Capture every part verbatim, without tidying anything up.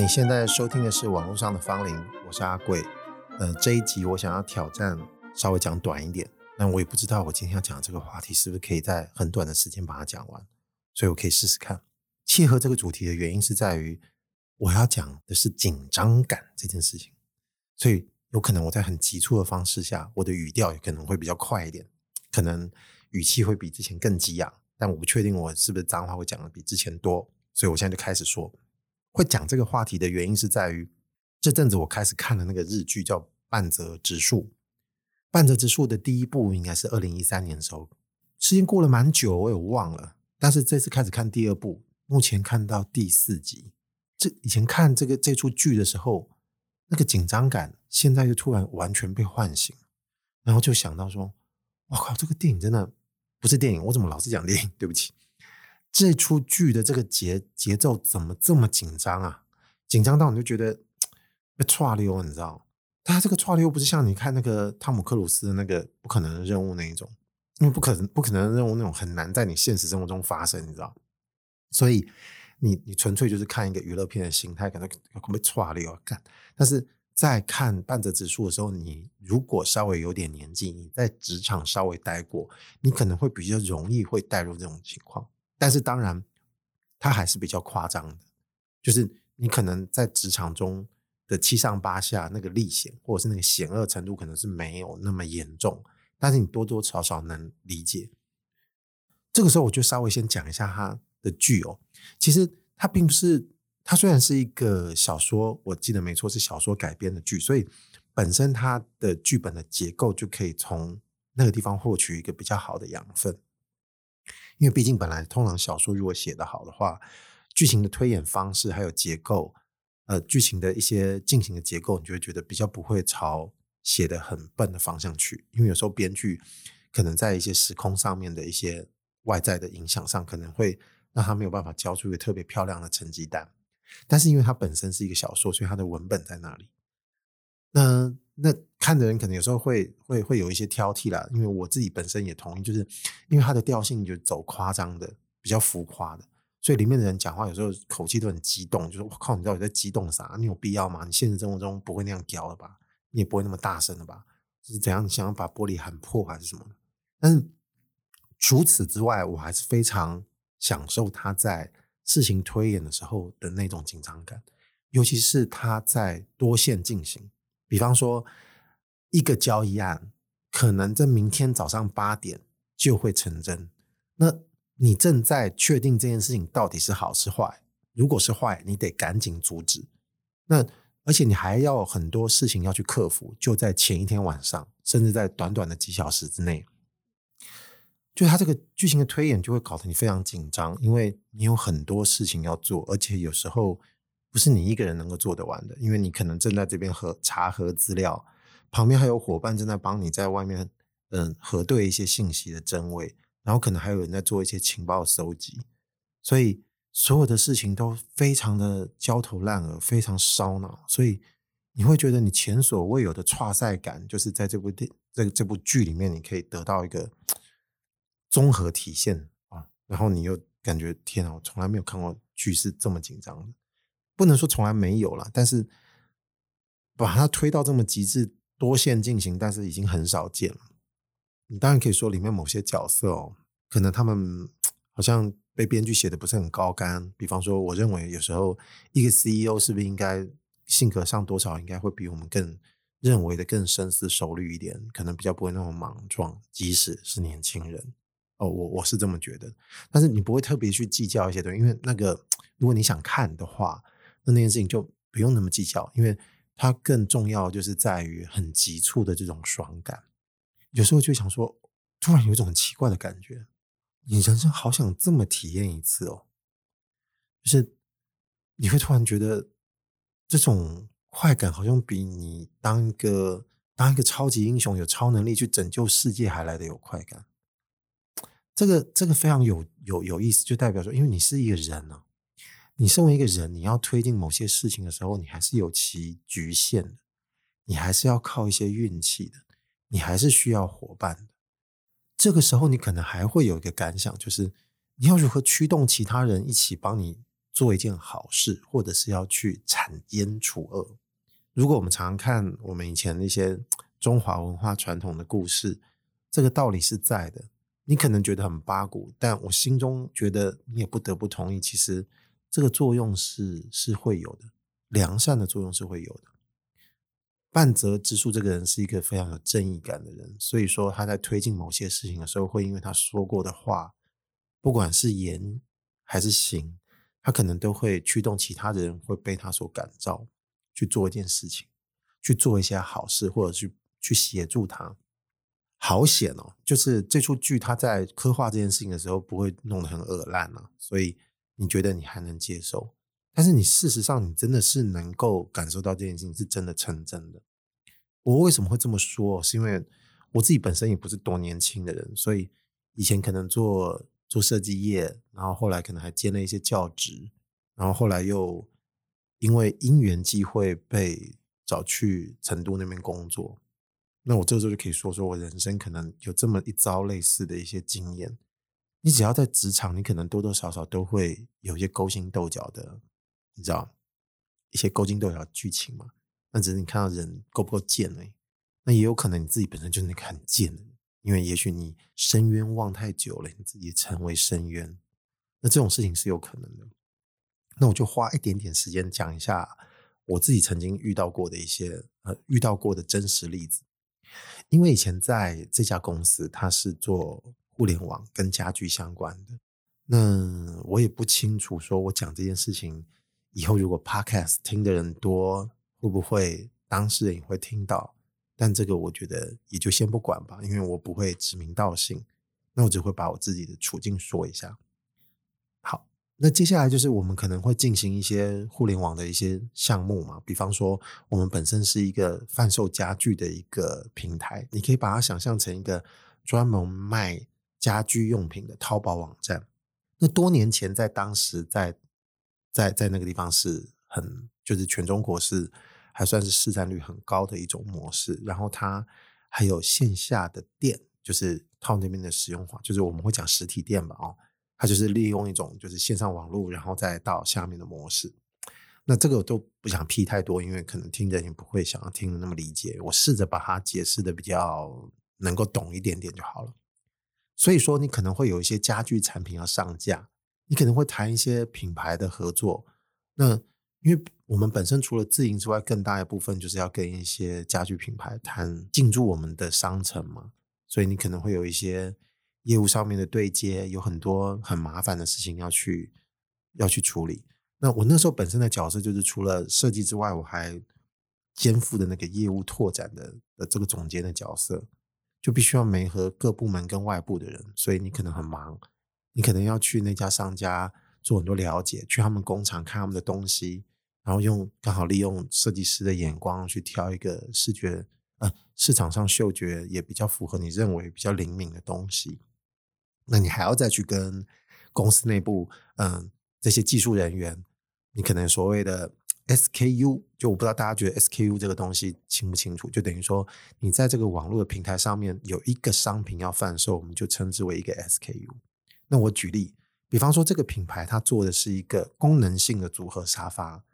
你现在收听的是网络上的芳龄，我是阿贵。呃，这一集我想要挑战稍微讲短一点，那我也不知道我今天要讲这个话题是不是可以在很短的时间把它讲完，所以我可以试试看。契合这个主题的原因是在于我要讲的是紧张感这件事情，所以有可能我在很急促的方式下，我的语调也可能会比较快一点，可能语气会比之前更激昂，但我不确定我是不是脏话会讲的比之前多，所以我现在就开始说。会讲这个话题的原因是在于这阵子我开始看了那个日剧叫半泽直树。半泽直树的第一部应该是二零一三年的时候，时间过了蛮久我也忘了，但是这次开始看第二部，目前看到第四集。这以前看这个这出剧的时候那个紧张感，现在就突然完全被唤醒，然后就想到说哇靠，这个电影真的不是电影，我怎么老是讲电影，对不起。这出剧的这个 节, 节奏怎么这么紧张啊，紧张到你就觉得被唰溜，你知道他这个唰溜不是像你看那个汤姆克鲁斯的那个不可能的任务那一种，因为不可能不可能的任务那种很难在你现实生活中发生，你知道，所以 你, 你纯粹就是看一个娱乐片的心态，感觉被唰溜啊干。但是在看半泽直树的时候，你如果稍微有点年纪，你在职场稍微待过，你可能会比较容易会带入这种情况。但是当然它还是比较夸张的，就是你可能在职场中的七上八下，那个历险或者是那个险恶程度可能是没有那么严重，但是你多多少少能理解。这个时候我就稍微先讲一下它的剧哦。其实它并不是，它虽然是一个小说，我记得没错是小说改编的剧，所以本身它的剧本的结构就可以从那个地方获取一个比较好的养分。因为毕竟本来通常小说如果写得好的话，剧情的推演方式还有结构，呃，剧情的一些进行的结构，你就会觉得比较不会朝写得很笨的方向去。因为有时候编剧可能在一些时空上面的一些外在的影响上，可能会让他没有办法交出一个特别漂亮的成绩单。但是因为它本身是一个小说，所以它的文本在那里。那那看的人可能有时候会会会有一些挑剔啦，因为我自己本身也同意，就是因为它的调性就走夸张的，比较浮夸的，所以里面的人讲话有时候口气都很激动，就是我靠，你到底在激动啥？你有必要吗？你现实生活中不会那样屌了吧？你也不会那么大声了吧？就是怎样，你想要把玻璃喊破还是什么的？但是除此之外，我还是非常享受他在事情推演的时候的那种紧张感，尤其是他在多线进行。比方说一个交易案可能在明天早上八点就会成真，那你正在确定这件事情到底是好是坏，如果是坏你得赶紧阻止，那而且你还要有很多事情要去克服，就在前一天晚上，甚至在短短的几小时之内，就它这个剧情的推演就会搞得你非常紧张，因为你有很多事情要做，而且有时候不是你一个人能够做得完的，因为你可能正在这边核查核资料，旁边还有伙伴正在帮你在外面嗯核对一些信息的真伪，然后可能还有人在做一些情报搜集，所以所有的事情都非常的焦头烂额，非常烧脑，所以你会觉得你前所未有的挫败感，就是在这部电这这部剧里面你可以得到一个综合体现啊。然后你又感觉天啊，我从来没有看过剧是这么紧张的。不能说从来没有了，但是把它推到这么极致多线进行，但是已经很少见了。你当然可以说里面某些角色哦，可能他们好像被编剧写的不是很高竿，比方说我认为有时候一个 C E O 是不是应该性格上多少应该会比我们更认为的更深思熟虑一点，可能比较不会那么莽撞，即使是年轻人哦，我我是这么觉得。但是你不会特别去计较一些东西，因为那个如果你想看的话，那那件事情就不用那么计较，因为它更重要就是在于很急促的这种爽感。有时候就想说突然有一种很奇怪的感觉，你人生好想这么体验一次哦，就是你会突然觉得这种快感好像比你当一个当一个超级英雄有超能力去拯救世界还来得有快感。这个这个非常有有有意思，就代表说因为你是一个人啊，你身为一个人，你要推进某些事情的时候，你还是有其局限的，你还是要靠一些运气的，你还是需要伙伴的。这个时候你可能还会有一个感想，就是你要如何驱动其他人一起帮你做一件好事，或者是要去铲烟除恶。如果我们常常看我们以前那些中华文化传统的故事，这个道理是在的。你可能觉得很八股，但我心中觉得你也不得不同意，其实这个作用是是会有的，良善的作用是会有的。半泽直树这个人是一个非常有正义感的人，所以说他在推进某些事情的时候，会因为他说过的话，不管是言还是行，他可能都会驱动其他的人会被他所感召去做一件事情，去做一些好事，或者去去协助他。好险哦，就是这出剧他在刻画这件事情的时候不会弄得很恶烂啊，所以你觉得你还能接受，但是你事实上你真的是能够感受到这件事情是真的成真的。我为什么会这么说，是因为我自己本身也不是多年轻的人，所以以前可能做做设计业，然后后来可能还兼了一些教职，然后后来又因为因缘际会被找去成都那边工作。那我这个时候就可以说说我人生可能有这么一遭类似的一些经验。你只要在职场，你可能多多少少都会有一些勾心斗角的，你知道一些勾心斗角的剧情嘛？那只是你看到人够不够贱而已。那也有可能你自己本身就是那个很贱的人，因为也许你深渊望太久了，你自己成为深渊。那这种事情是有可能的。那我就花一点点时间讲一下我自己曾经遇到过的一些呃遇到过的真实例子。因为以前在这家公司，它是做互联网跟家居相关的，那我也不清楚说我讲这件事情以后如果 podcast 听的人多，会不会当事人也会听到，但这个我觉得也就先不管吧，因为我不会指名道姓，那我只会把我自己的处境说一下。好，那接下来就是我们可能会进行一些互联网的一些项目嘛，比方说我们本身是一个贩售家具的一个平台，你可以把它想象成一个专门卖家居用品的淘宝网站。那多年前在当时在在在那个地方是很就是全中国是还算是市占率很高的一种模式，然后它还有线下的店，就是套那边的使用法，就是我们会讲实体店吧，哦，它就是利用一种就是线上网络然后再到下面的模式。那这个我都不想批太多，因为可能听着你不会想要听得那么理解，我试着把它解释的比较能够懂一点点就好了。所以说你可能会有一些家具产品要上架，你可能会谈一些品牌的合作。那因为我们本身除了自营之外，更大一部分就是要跟一些家具品牌谈进驻我们的商城嘛，所以你可能会有一些业务上面的对接，有很多很麻烦的事情要去要去处理。那我那时候本身的角色就是除了设计之外，我还肩负的那个业务拓展 的, 的这个总监的角色，就必须要媒合各部门跟外部的人，所以你可能很忙，你可能要去那家商家做很多了解，去他们工厂看他们的东西，然后用刚好利用设计师的眼光去挑一个视觉呃市场上嗅觉也比较符合你认为比较灵敏的东西。那你还要再去跟公司内部嗯、呃、这些技术人员，你可能所谓的S K U， 就我不知道大家觉得 S K U 这个东西清不清楚，就等于说你在这个网络的平台上面有一个商品要贩售，我们就称之为一个 S K U。 那我举例，比方说这个品牌它做的是一个功能性的组合沙发，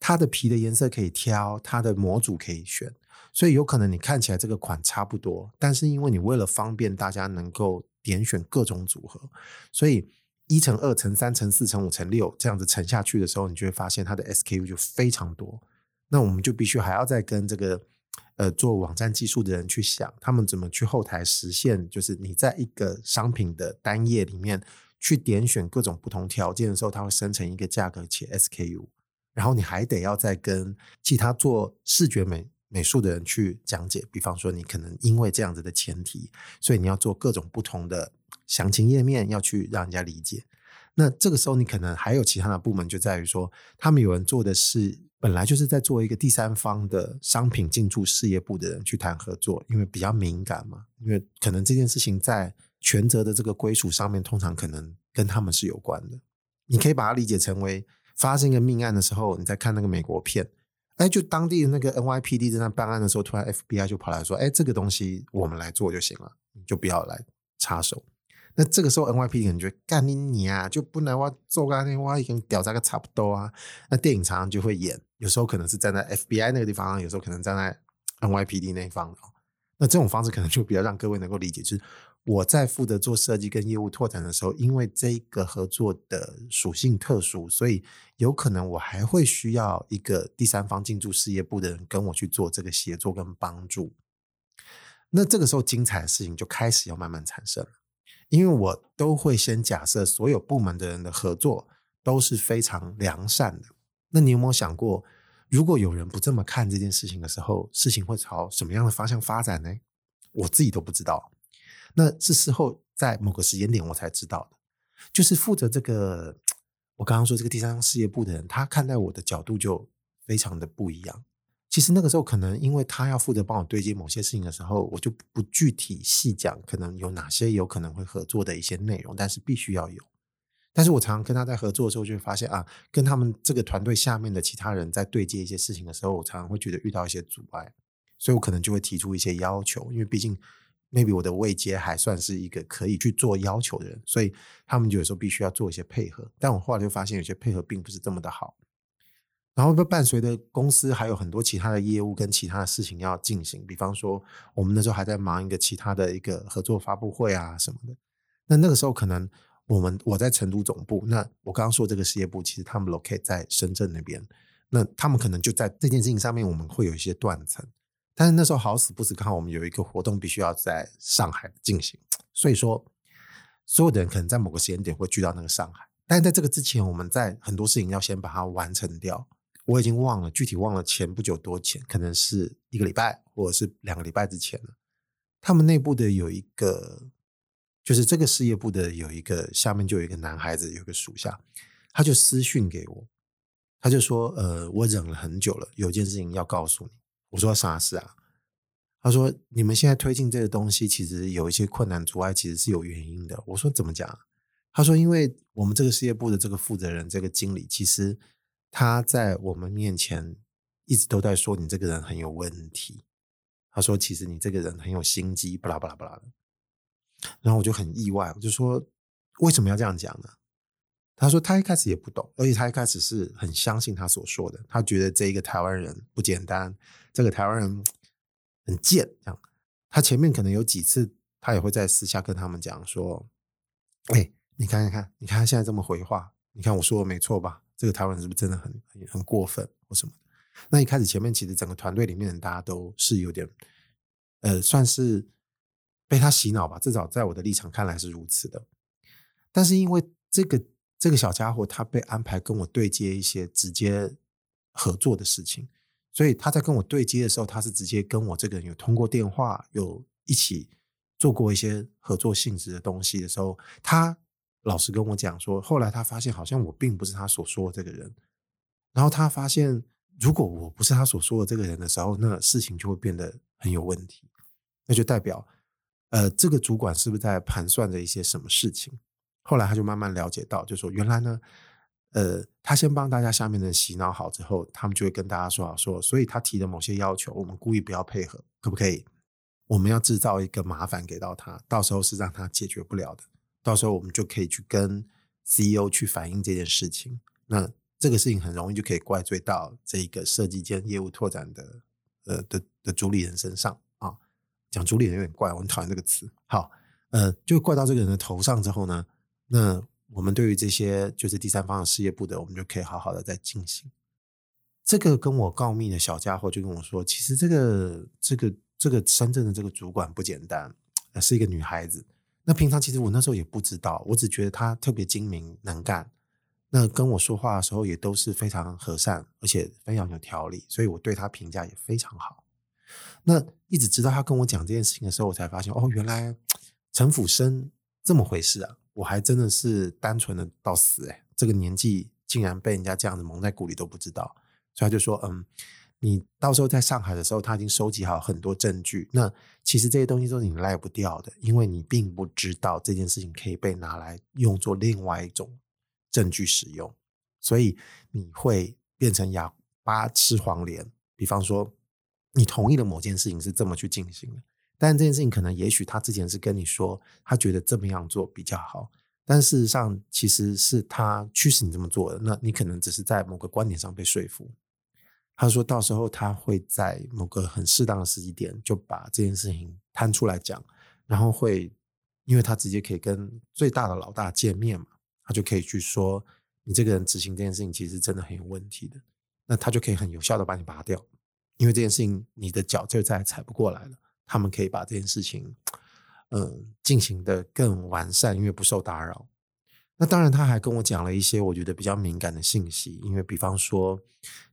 它的皮的颜色可以挑，它的模组可以选，所以有可能你看起来这个款差不多，但是因为你为了方便大家能够点选各种组合，所以一乘二乘三乘四乘五乘六这样子乘下去的时候，你就会发现它的 S K U 就非常多。那我们就必须还要再跟这个呃做网站技术的人去想，他们怎么去后台实现，就是你在一个商品的单页里面去点选各种不同条件的时候，它会生成一个价格且 S K U。 然后你还得要再跟其他做视觉美美术的人去讲解，比方说你可能因为这样子的前提，所以你要做各种不同的详情页面，要去让人家理解。那这个时候你可能还有其他的部门，就在于说他们有人做的是本来就是在做一个第三方的商品进驻事业部的人去谈合作，因为比较敏感嘛，因为可能这件事情在权责的这个归属上面通常可能跟他们是有关的。你可以把它理解成为发生一个命案的时候，你在看那个美国片，哎，就当地的那个 N Y P D 正在办案的时候，突然 F B I 就跑来说，哎，这个东西我们来做就行了，你就不要来插手。那这个时候 N Y P D 可能觉得干你你啊，就不能我做干你我已经屌炸个差不多啊。那电影常常就会演，有时候可能是站在 F B I 那个地方，有时候可能站在 N Y P D 那一方。那这种方式可能就比较让各位能够理解，就是我在负责做设计跟业务拓展的时候，因为这个合作的属性特殊，所以有可能我还会需要一个第三方进驻事业部的人跟我去做这个协作跟帮助。那这个时候精彩的事情就开始要慢慢产生了，因为我都会先假设所有部门的人的合作都是非常良善的。那你有没有想过，如果有人不这么看这件事情的时候，事情会朝什么样的方向发展呢？我自己都不知道，那是事后在某个时间点我才知道的。就是负责这个我刚刚说这个第三方事业部的人，他看待我的角度就非常的不一样。其实那个时候可能因为他要负责帮我对接某些事情的时候，我就不具体细讲可能有哪些有可能会合作的一些内容，但是必须要有。但是我常常跟他在合作的时候就会发现啊，跟他们这个团队下面的其他人在对接一些事情的时候，我常常会觉得遇到一些阻碍，所以我可能就会提出一些要求，因为毕竟 maybe 我的位阶还算是一个可以去做要求的人，所以他们就有时候必须要做一些配合。但我后来就发现有些配合并不是这么的好，然后伴随着公司还有很多其他的业务跟其他的事情要进行，比方说我们那时候还在忙一个其他的一个合作发布会啊什么的。那那个时候可能我们我在成都总部，那我刚刚说这个事业部其实他们 locate 在深圳那边，那他们可能就在这件事情上面我们会有一些断层。但是那时候好死不死刚好我们有一个活动必须要在上海进行，所以说所有的人可能在某个时间点会聚到那个上海，但是在这个之前我们在很多事情要先把它完成掉。我已经忘了具体忘了前不久多前，可能是一个礼拜或者是两个礼拜之前了，他们内部的有一个就是这个事业部的有一个下面就有一个男孩子，有一个属下，他就私讯给我，他就说呃，我忍了很久了，有件事情要告诉你。我说啥事啊？他说你们现在推进这个东西其实有一些困难阻碍，其实是有原因的。我说怎么讲？他说因为我们这个事业部的这个负责人这个经理，其实他在我们面前一直都在说你这个人很有问题，他说其实你这个人很有心机巴拉巴拉巴拉的。然后我就很意外，我就说为什么要这样讲呢？他说他一开始也不懂，而且他一开始是很相信他所说的，他觉得这一个台湾人不简单，这个台湾人很贱这样。他前面可能有几次他也会在私下跟他们讲说，哎，你看你看你看他现在这么回话，你看我说的没错吧，这个台湾人是不是真的很很过分或什么的。那一开始前面其实整个团队里面大家都是有点呃，算是被他洗脑吧，至少在我的立场看来是如此的。但是因为这个这个小家伙他被安排跟我对接一些直接合作的事情，所以他在跟我对接的时候，他是直接跟我这个人有通过电话，有一起做过一些合作性质的东西的时候，他老实跟我讲说，后来他发现好像我并不是他所说的这个人，然后他发现如果我不是他所说的这个人的时候，那事情就会变得很有问题，那就代表呃，这个主管是不是在盘算着一些什么事情？后来他就慢慢了解到，就说原来呢，呃，他先帮大家下面的人洗脑好之后，他们就会跟大家说好说，所以他提的某些要求，我们故意不要配合，可不可以？我们要制造一个麻烦给到他，到时候是让他解决不了的，到时候我们就可以去跟 C E O 去反映这件事情。那这个事情很容易就可以怪罪到这个设计兼业务拓展的呃的的主理人身上。讲主理人有点怪，我很讨厌这个词。好，呃，就怪到这个人的头上之后呢，那我们对于这些就是第三方的事业部的，我们就可以好好的再进行。这个跟我告密的小家伙就跟我说，其实这个这个这个深圳的这个主管不简单，呃，是一个女孩子。那平常其实我那时候也不知道，我只觉得她特别精明能干。那跟我说话的时候也都是非常和善，而且非常有条理，所以我对她评价也非常好。那一直直到他跟我讲这件事情的时候，我才发现哦，原来城府深这么回事啊！我还真的是单纯的到死哎、欸，这个年纪竟然被人家这样子蒙在鼓里都不知道。所以他就说嗯，你到时候在上海的时候他已经收集好很多证据，那其实这些东西都是你赖不掉的，因为你并不知道这件事情可以被拿来用作另外一种证据使用，所以你会变成哑巴吃黄连。比方说你同意了某件事情是这么去进行的，但这件事情可能也许他之前是跟你说他觉得这么样做比较好，但事实上其实是他驱使你这么做的，那你可能只是在某个观点上被说服。他说到时候他会在某个很适当的时机点就把这件事情摊出来讲，然后会因为他直接可以跟最大的老大见面嘛，他就可以去说你这个人执行这件事情其实真的很有问题的，那他就可以很有效的把你拔掉，因为这件事情你的脚就再踩不过来了，他们可以把这件事情嗯，进行的更完善，因为不受打扰。那当然他还跟我讲了一些我觉得比较敏感的信息，因为比方说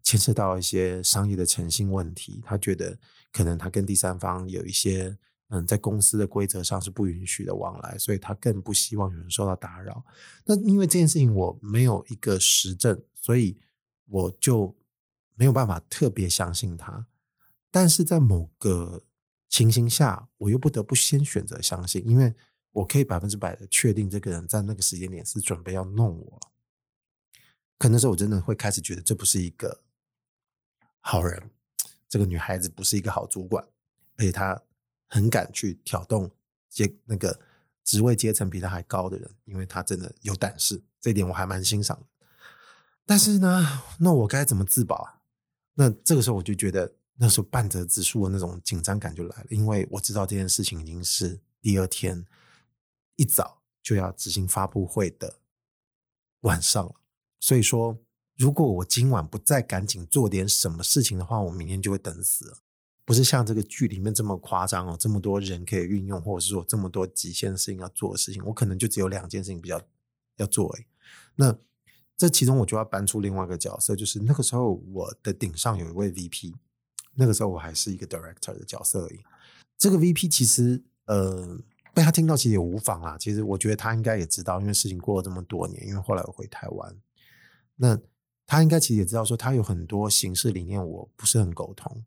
牵涉到一些商业的诚信问题，他觉得可能他跟第三方有一些嗯，在公司的规则上是不允许的往来，所以他更不希望有人受到打扰。那因为这件事情我没有一个实证，所以我就没有办法特别相信他，但是在某个情形下我又不得不先选择相信，因为我可以百分之百的确定这个人在那个时间点是准备要弄我，可能那时候我真的会开始觉得这不是一个好人，这个女孩子不是一个好主管，而且她很敢去挑动那个职位阶层比她还高的人，因为她真的有胆识，这一点我还蛮欣赏的。但是呢那我该怎么自保啊？那这个时候我就觉得那时候半泽直树的那种紧张感就来了，因为我知道这件事情已经是第二天一早就要执行发布会的晚上了，所以说如果我今晚不再赶紧做点什么事情的话，我明天就会等死了。不是像这个剧里面这么夸张哦，这么多人可以运用，或者是说这么多极限的事情要做的事情，我可能就只有两件事情比较要做而已。那这其中我就要搬出另外一个角色，就是那个时候我的顶上有一位 V P，那个时候我还是一个 director 的角色而已。这个 V P 其实呃，被他听到其实也无妨啦，其实我觉得他应该也知道，因为事情过了这么多年，因为后来我回台湾，那他应该其实也知道说他有很多行事理念我不是很苟同，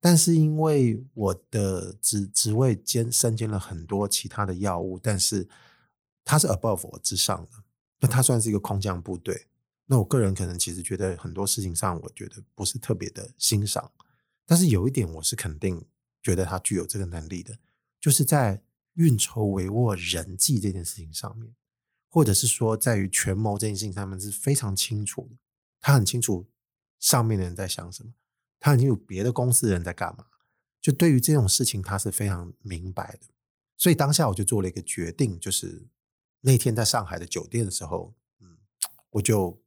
但是因为我的职职位兼身兼了很多其他的要务，但是他是 above 我之上的，那他算是一个空降部队，那我个人可能其实觉得很多事情上我觉得不是特别的欣赏，但是有一点我是肯定觉得他具有这个能力的，就是在运筹帷幄人际这件事情上面，或者是说在于权谋这件事情上面是非常清楚的。他很清楚上面的人在想什么，他很清楚别的公司的人在干嘛，就对于这种事情他是非常明白的。所以当下我就做了一个决定，就是那天在上海的酒店的时候，嗯，我就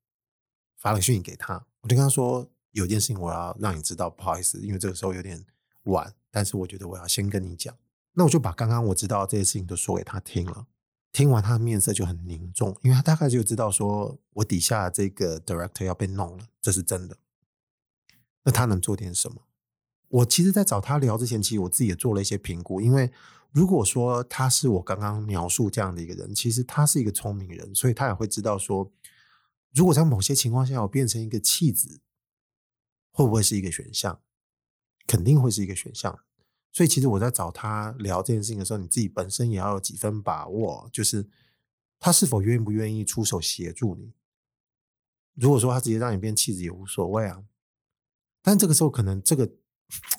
发了讯息给他，我就跟他说有件事情我要让你知道，不好意思，因为这个时候有点晚，但是我觉得我要先跟你讲。那我就把刚刚我知道这些事情都说给他听了，听完他的面色就很凝重，因为他大概就知道说我底下这个 director 要被弄了，这是真的。那他能做点什么？我其实在找他聊之前，其实我自己也做了一些评估，因为如果说他是我刚刚描述这样的一个人，其实他是一个聪明人，所以他也会知道说如果在某些情况下我变成一个弃子会不会是一个选项，肯定会是一个选项。所以其实我在找他聊这件事情的时候，你自己本身也要有几分把握，就是他是否愿不愿意出手协助你。如果说他直接让你变弃子也无所谓啊，但这个时候可能这个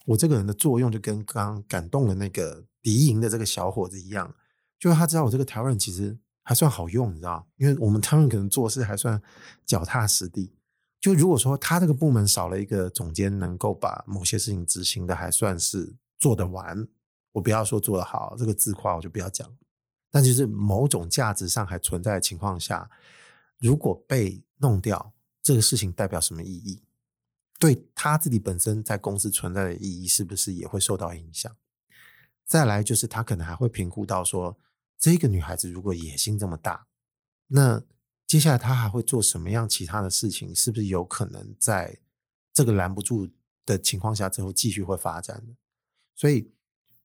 我这个人的作用就跟刚刚感动了那个敌营的这个小伙子一样，就是他知道我这个台湾人其实还算好用，你知道，因为我们台湾人可能做事还算脚踏实地，就如果说他这个部门少了一个总监能够把某些事情执行的还算是做得完，我不要说做得好，这个自夸我就不要讲，但就是某种价值上还存在的情况下，如果被弄掉，这个事情代表什么意义，对他自己本身在公司存在的意义是不是也会受到影响。再来就是他可能还会评估到说这个女孩子如果野心这么大，那接下来他还会做什么样其他的事情，是不是有可能在这个拦不住的情况下之后继续会发展的。所以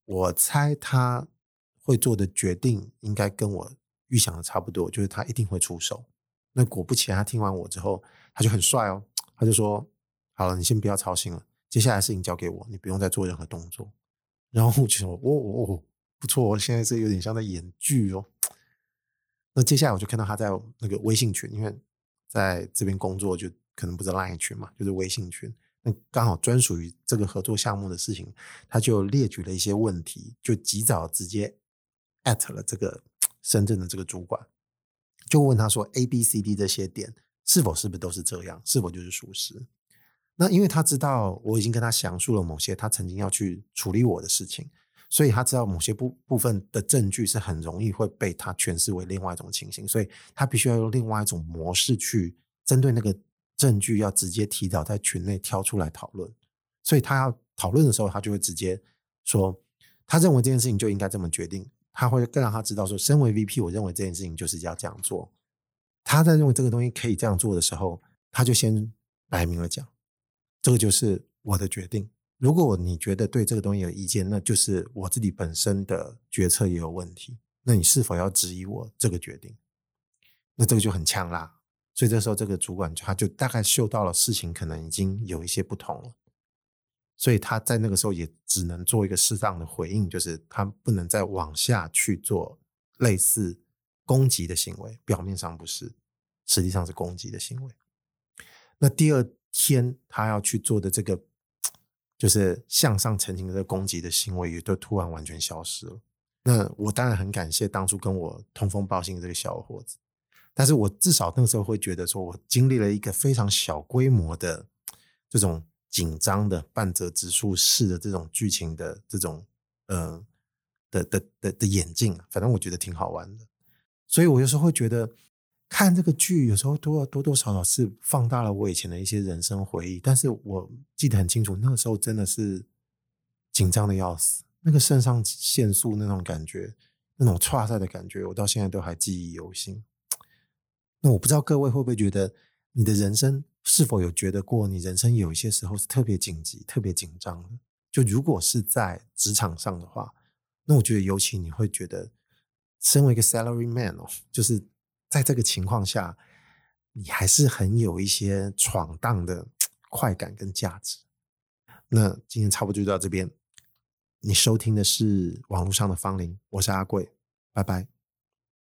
我猜他会做的决定应该跟我预想的差不多，就是他一定会出手。那果不其然，他听完我之后他就很帅哦，他就说好了，你先不要操心了，接下来的事情交给我，你不用再做任何动作。然后我觉得哦哦哦，不错，我现在是有点像在演剧哦。那接下来我就看到他在那个微信群，因为在这边工作就可能不是 LINE 群嘛，就是微信群，那刚好专属于这个合作项目的事情，他就列举了一些问题，就及早直接 at 了这个深圳的这个主管，就问他说 A B C D 这些点是否是不是都是这样，是否就是属实。那因为他知道我已经跟他详述了某些他曾经要去处理我的事情，所以他知道某些部部分的证据是很容易会被他诠释为另外一种情形，所以他必须要用另外一种模式去针对那个证据，要直接提早在群内挑出来讨论。所以他要讨论的时候，他就会直接说他认为这件事情就应该这么决定，他会更让他知道说身为 V P 我认为这件事情就是要这样做。他在认为这个东西可以这样做的时候，他就先摆明了讲这个就是我的决定，如果你觉得对这个东西有意见，那就是我自己本身的决策也有问题，那你是否要质疑我这个决定？那这个就很呛啦。所以这时候这个主管他就大概嗅到了事情可能已经有一些不同了，所以他在那个时候也只能做一个适当的回应，就是他不能再往下去做类似攻击的行为，表面上不是，实际上是攻击的行为。那第二天他要去做的这个就是向上澄清的攻击的行为也都突然完全消失了。那我当然很感谢当初跟我通风报信的这个小伙子，但是我至少那时候会觉得说我经历了一个非常小规模的这种紧张的半泽直树式的这种剧情的这种呃的的 的, 的演进、啊、反正我觉得挺好玩的。所以我有时候会觉得看这个剧有时候多多多少少是放大了我以前的一些人生回忆，但是我记得很清楚，那个时候真的是紧张的要死，那个肾上腺素那种感觉，那种挫赛的感觉，我到现在都还记忆犹新。那我不知道各位会不会觉得你的人生是否有觉得过你人生有一些时候是特别紧急特别紧张的，就如果是在职场上的话，那我觉得尤其你会觉得身为一个 salary man 哦，就是在这个情况下你还是很有一些闯荡的快感跟价值。那今天差不多就到这边，你收听的是网络上的芳龄，我是阿贵，拜拜。